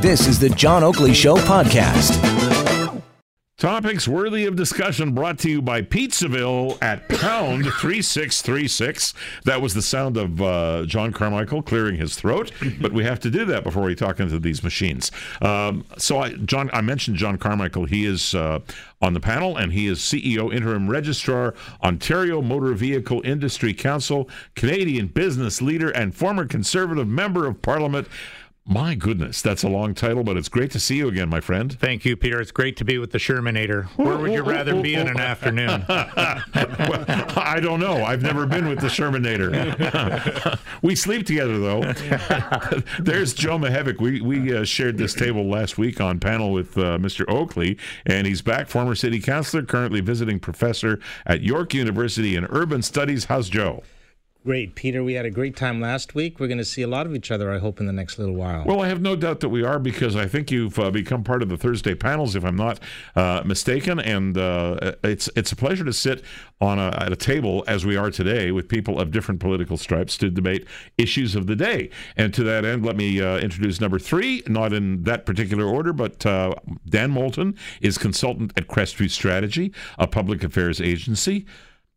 This is the John Oakley Show podcast. Topics worthy of discussion brought to you by Pizzaville at pound 3636. That was the sound of John Carmichael clearing his throat, but we have to do that before we talk into these machines. So I mentioned John Carmichael. He is on the panel, and he is CEO, Interim Registrar, Ontario Motor Vehicle Industry Council, Canadian business leader, and former Conservative Member of Parliament. My goodness, that's a long title, but it's great to see you again, my friend. Thank you, Peter. It's great to be with the Shermanator. Where would you rather be in an afternoon? Well, I don't know. I've never been with the Shermanator. We sleep together, though. There's Joe Mihevc. We shared this table last week on panel with Mr. Oakley, and he's back, former city councillor, currently visiting professor at York University in urban studies. How's Joe? Great, Peter. We had a great time last week. We're going to see a lot of each other, I hope, in the next little while. Well, I have no doubt that we are, because I think you've become part of the Thursday panels, if I'm not mistaken. And it's a pleasure to sit at a table, as we are today, with people of different political stripes to debate issues of the day. And to that end, let me introduce number three, not in that particular order, but Dan Moulton is consultant at Crestview Strategy, a public affairs agency.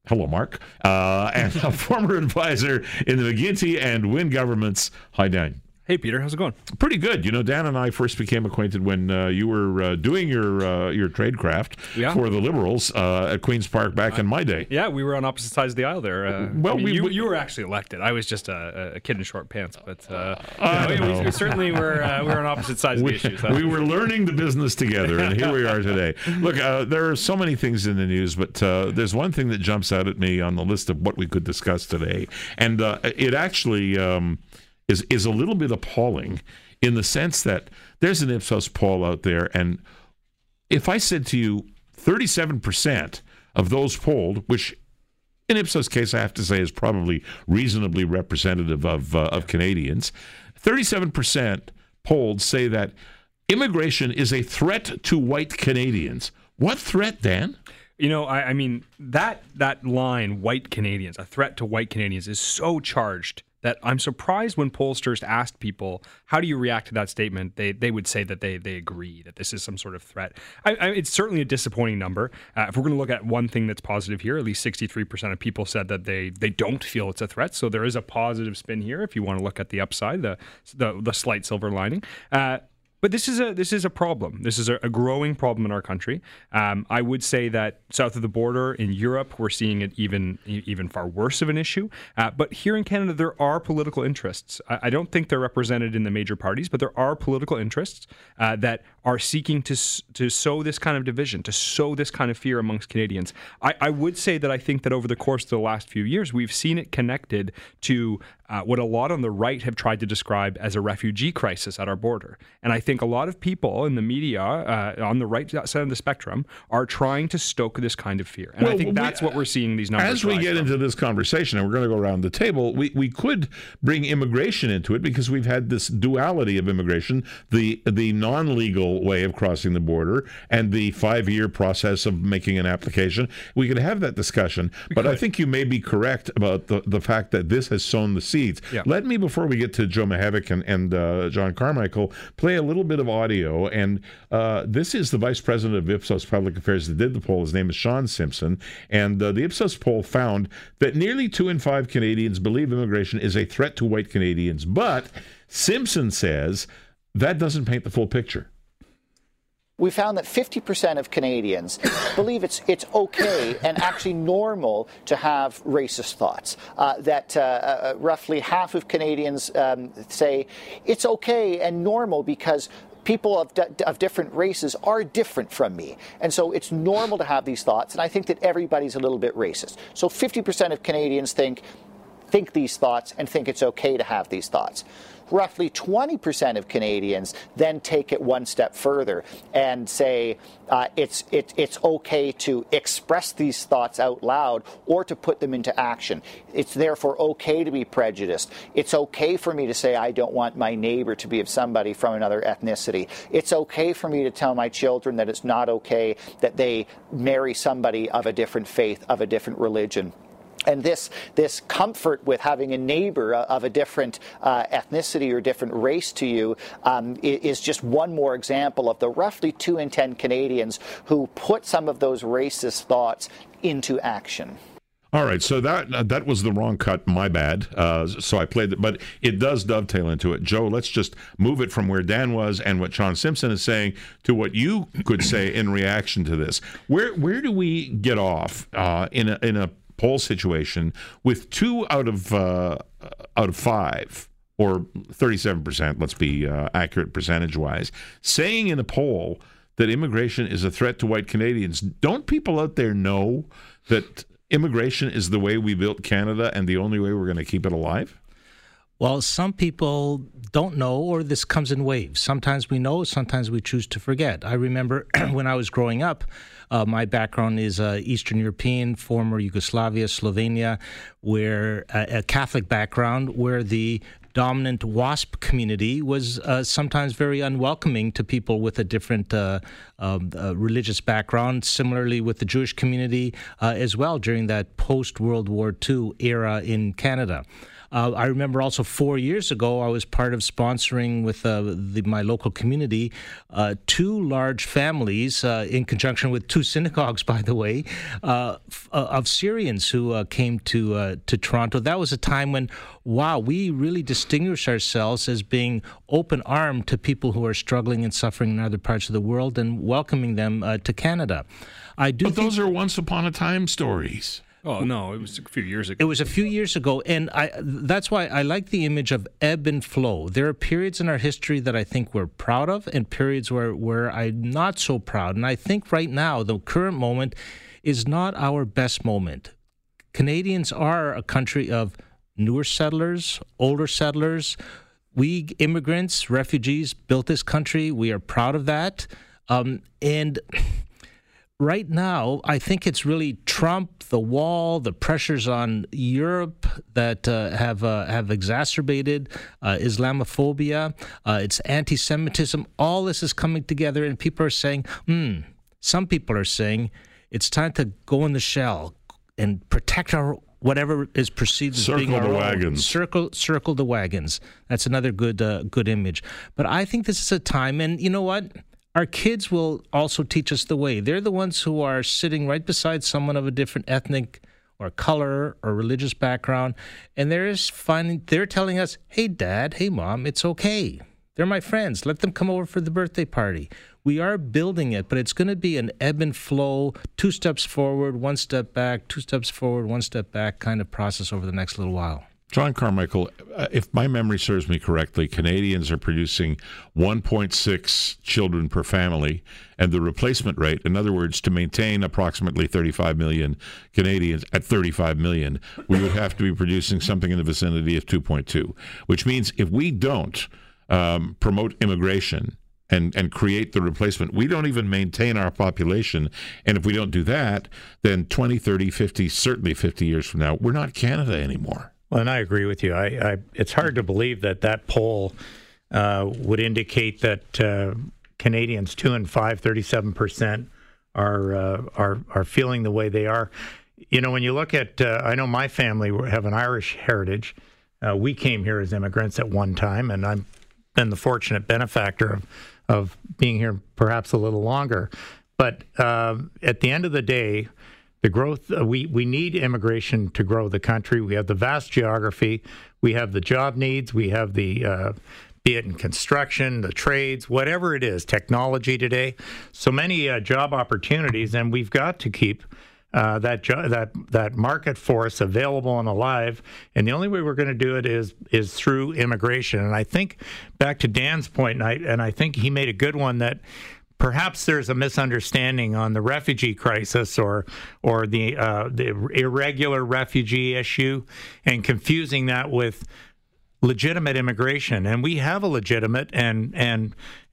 Hello, Mark. And a former advisor in the McGuinty and Wynne governments. Hi, Dan. Hey, Peter. How's it going? Pretty good. You know, Dan and I first became acquainted when you were doing your tradecraft for the Liberals at Queen's Park back in my day. Yeah, we were on opposite sides of the aisle there. You were actually elected. I was just a kid in short pants, but we certainly were on opposite sides of the issues. We were learning the business together, and here we are today. Look, there are so many things in the news, but there's one thing that jumps out at me on the list of what we could discuss today, and it actually... is a little bit appalling in the sense that there's an Ipsos poll out there, and if I said to you 37% of those polled, which in Ipsos' case I have to say is probably reasonably representative of Canadians, 37% polled say that immigration is a threat to white Canadians. What threat, Dan? You know, I mean, that line, white Canadians, a threat to white Canadians, is so charged that I'm surprised when pollsters asked people, how do you react to that statement? They would say that they agree that this is some sort of threat. It's certainly a disappointing number. If we're going to look at one thing that's positive here, at least 63% of people said that they don't feel it's a threat. So there is a positive spin here if you want to look at the upside, the slight silver lining. But this is a problem. This is a growing problem in our country. I would say that south of the border in Europe, we're seeing it even far worse of an issue. But here in Canada, there are political interests. I don't think they're represented in the major parties, but there are political interests that are seeking to sow this kind of division, to sow this kind of fear amongst Canadians. I would say that I think that over the course of the last few years, we've seen it connected to what a lot on the right have tried to describe as a refugee crisis at our border. And I think a lot of people in the media on the right side of the spectrum are trying to stoke this kind of fear. And that's what we're seeing these numbers. As we get into this conversation, and we're going to go around the table, we could bring immigration into it, because we've had this duality of immigration, the non-legal way of crossing the border and the 5-year process of making an application. We could have that discussion, but I think you may be correct about the fact that this has sown the seeds. Yeah. Let me, before we get to Joe Mihevc and John Carmichael, play a little bit of audio, and this is the vice president of Ipsos Public Affairs that did the poll. His name is Sean Simpson, and the Ipsos poll found that nearly 2 in 5 Canadians believe immigration is a threat to white Canadians, but Simpson says that doesn't paint the full picture. We found that 50% of Canadians believe it's okay and actually normal to have racist thoughts. That roughly half of Canadians say it's okay and normal because people of different races are different from me. And so it's normal to have these thoughts, and I think that everybody's a little bit racist. So 50% of Canadians think these thoughts and think it's okay to have these thoughts. Roughly 20% of Canadians then take it one step further and say it's okay to express these thoughts out loud or to put them into action. It's therefore okay to be prejudiced. It's okay for me to say I don't want my neighbor to be of somebody from another ethnicity. It's okay for me to tell my children that it's not okay that they marry somebody of a different faith, of a different religion. And this comfort with having a neighbor of a different ethnicity or different race to you is just one more example of the roughly 2 in 10 Canadians who put some of those racist thoughts into action. All right, so that was the wrong cut, my bad. So I played it, but it does dovetail into it. Joe, let's just move it from where Dan was and what Sean Simpson is saying to what you could say in reaction to this. Where do we get off in a poll situation with 2 out of 5 or 37%? Let's be accurate percentage-wise. Saying in a poll that immigration is a threat to white Canadians. Don't people out there know that immigration is the way we built Canada and the only way we're going to keep it alive? Well, some people don't know, or this comes in waves. Sometimes we know, sometimes we choose to forget. I remember when I was growing up, my background is Eastern European, former Yugoslavia, Slovenia, where a Catholic background, where the dominant WASP community was sometimes very unwelcoming to people with a different religious background, similarly with the Jewish community as well during that post-World War II era in Canada. I remember also 4 years ago, I was part of sponsoring with my local community, 2 large families, in conjunction with 2 synagogues, by the way, of Syrians who came to Toronto. That was a time when, wow, we really distinguish ourselves as being open-armed to people who are struggling and suffering in other parts of the world and welcoming them to Canada. Those are once-upon-a-time stories. Oh, no, it was a few years ago. It was a few years ago, and that's why I like the image of ebb and flow. There are periods in our history that I think we're proud of and periods where I'm not so proud. And I think right now, the current moment is not our best moment. Canadians are a country of newer settlers, older settlers. We immigrants, refugees, built this country. We are proud of that. And right now, I think it's really Trump, the wall, the pressures on Europe that have exacerbated Islamophobia. It's anti-Semitism. All this is coming together, and people are saying, some people are saying, it's time to go in the shell and protect our whatever is perceived as being our own. Circle the wagons. Circle the wagons. That's another good image. But I think this is a time, and you know what? Our kids will also teach us the way. They're the ones who are sitting right beside someone of a different ethnic or color or religious background, and they're telling us, hey, Dad, hey, Mom, it's okay. They're my friends. Let them come over for the birthday party. We are building it, but it's going to be an ebb and flow, 2 steps forward, 1 step back, 2 steps forward, 1 step back kind of process over the next little while. John Carmichael, if my memory serves me correctly, Canadians are producing 1.6 children per family, and the replacement rate, in other words, to maintain approximately 35 million Canadians at 35 million, we would have to be producing something in the vicinity of 2.2, which means if we don't promote immigration and create the replacement, we don't even maintain our population. And if we don't do that, then 20, 30, 50, certainly 50 years from now, we're not Canada anymore. Well, and I agree with you. I it's hard to believe that poll would indicate that Canadians, 2 in 5, 37%, are feeling the way they are. You know, when you look at, I know my family have an Irish heritage. We came here as immigrants at one time, and I've been the fortunate benefactor of being here perhaps a little longer. But at the end of the day, the growth, we need immigration to grow the country. We have the vast geography. We have the job needs. We have the, be it in construction, the trades, whatever it is, technology today. So many job opportunities, and we've got to keep that market force available and alive. And the only way we're going to do it is through immration. And I think back to Dan's point, and I think he made a good one that perhaps there's a misunderstanding on the refugee crisis or the irregular refugee issue and confusing that with legitimate immigration. And we have a legitimate and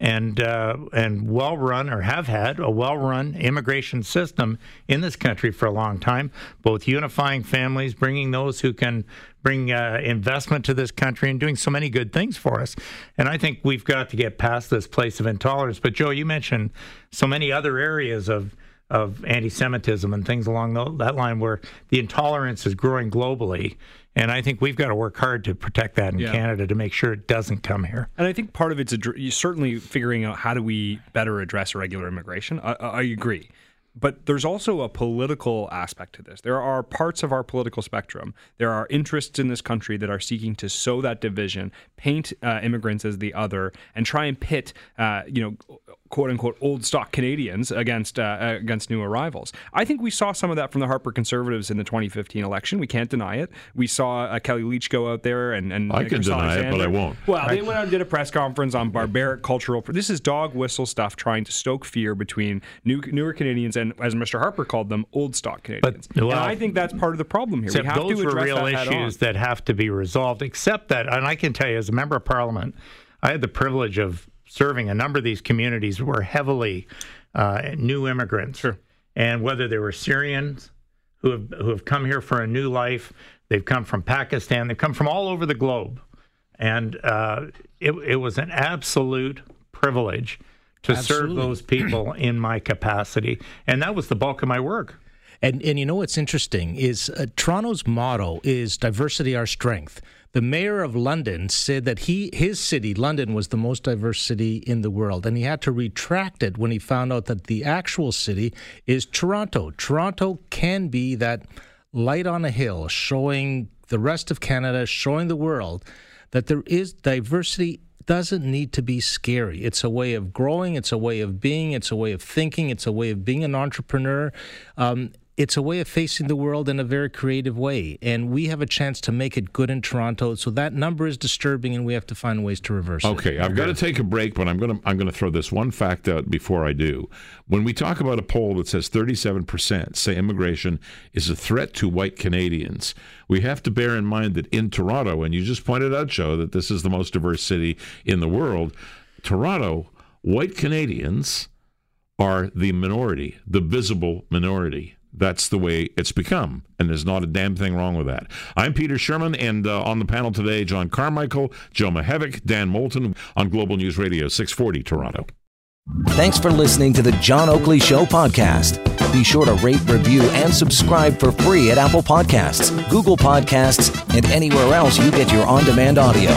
well-run, or have had a well-run immigration system in this country for a long time, both unifying families, bringing those who can bring investment to this country, and doing so many good things for us. And I think we've got to get past this place of intolerance. But Joe, you mentioned so many other areas of of anti-Semitism and things along that line, where the intolerance is growing globally. And I think we've got to work hard to protect that in Canada to make sure it doesn't come here. And I think part of it's certainly figuring out how do we better address irregular immigration. I agree. But there's also a political aspect to this. There are parts of our political spectrum. There are interests in this country that are seeking to sow that division, paint immigrants as the other, and try and pit, quote-unquote old stock Canadians against new arrivals. I think we saw some of that from the Harper Conservatives in the 2015 election. We can't deny it. We saw Kelly Leach go out there and I can deny it, but I won't. Well, they went out and did a press conference on barbaric cultural... This is dog whistle stuff trying to stoke fear between newer Canadians and, as Mr. Harper called them, old stock Canadians. But, and I think that's part of the problem here. We have those to address real issues that have to be resolved, except that, and I can tell you, as a member of Parliament, I had the privilege of serving a number of these communities were heavily new immigrants. Sure. And whether they were Syrians who have come here for a new life, they've come from Pakistan, they've come from all over the globe. And it was an absolute privilege to serve those people in my capacity. And that was the bulk of my work. And you know what's interesting is Toronto's motto is diversity our strength. The mayor of London said that his city, London, was the most diverse city in the world, and he had to retract it when he found out that the actual city is Toronto. Toronto can be that light on a hill showing the rest of Canada, showing the world that there is diversity. Doesn't need to be scary. It's a way of growing. It's a way of being. It's a way of thinking. It's a way of being an entrepreneur. It's a way of facing the world in a very creative way. And we have a chance to make it good in Toronto. So that number is disturbing, and we have to find ways to reverse it. Okay, I've got to take a break, but I'm going to throw this one fact out before I do. When we talk about a poll that says 37% say immigration is a threat to white Canadians, we have to bear in mind that in Toronto, and you just pointed out, Joe, that this is the most diverse city in the world, Toronto, white Canadians are the minority, the visible minority. That's the way it's become, and there's not a damn thing wrong with that. I'm Peter Sherman, and on the panel today, John Carmichael, Joe Mihevc, Dan Moulton, on Global News Radio 640 Toronto. Thanks for listening to the John Oakley Show podcast. Be sure to rate, review, and subscribe for free at Apple Podcasts, Google Podcasts, and anywhere else you get your on-demand audio.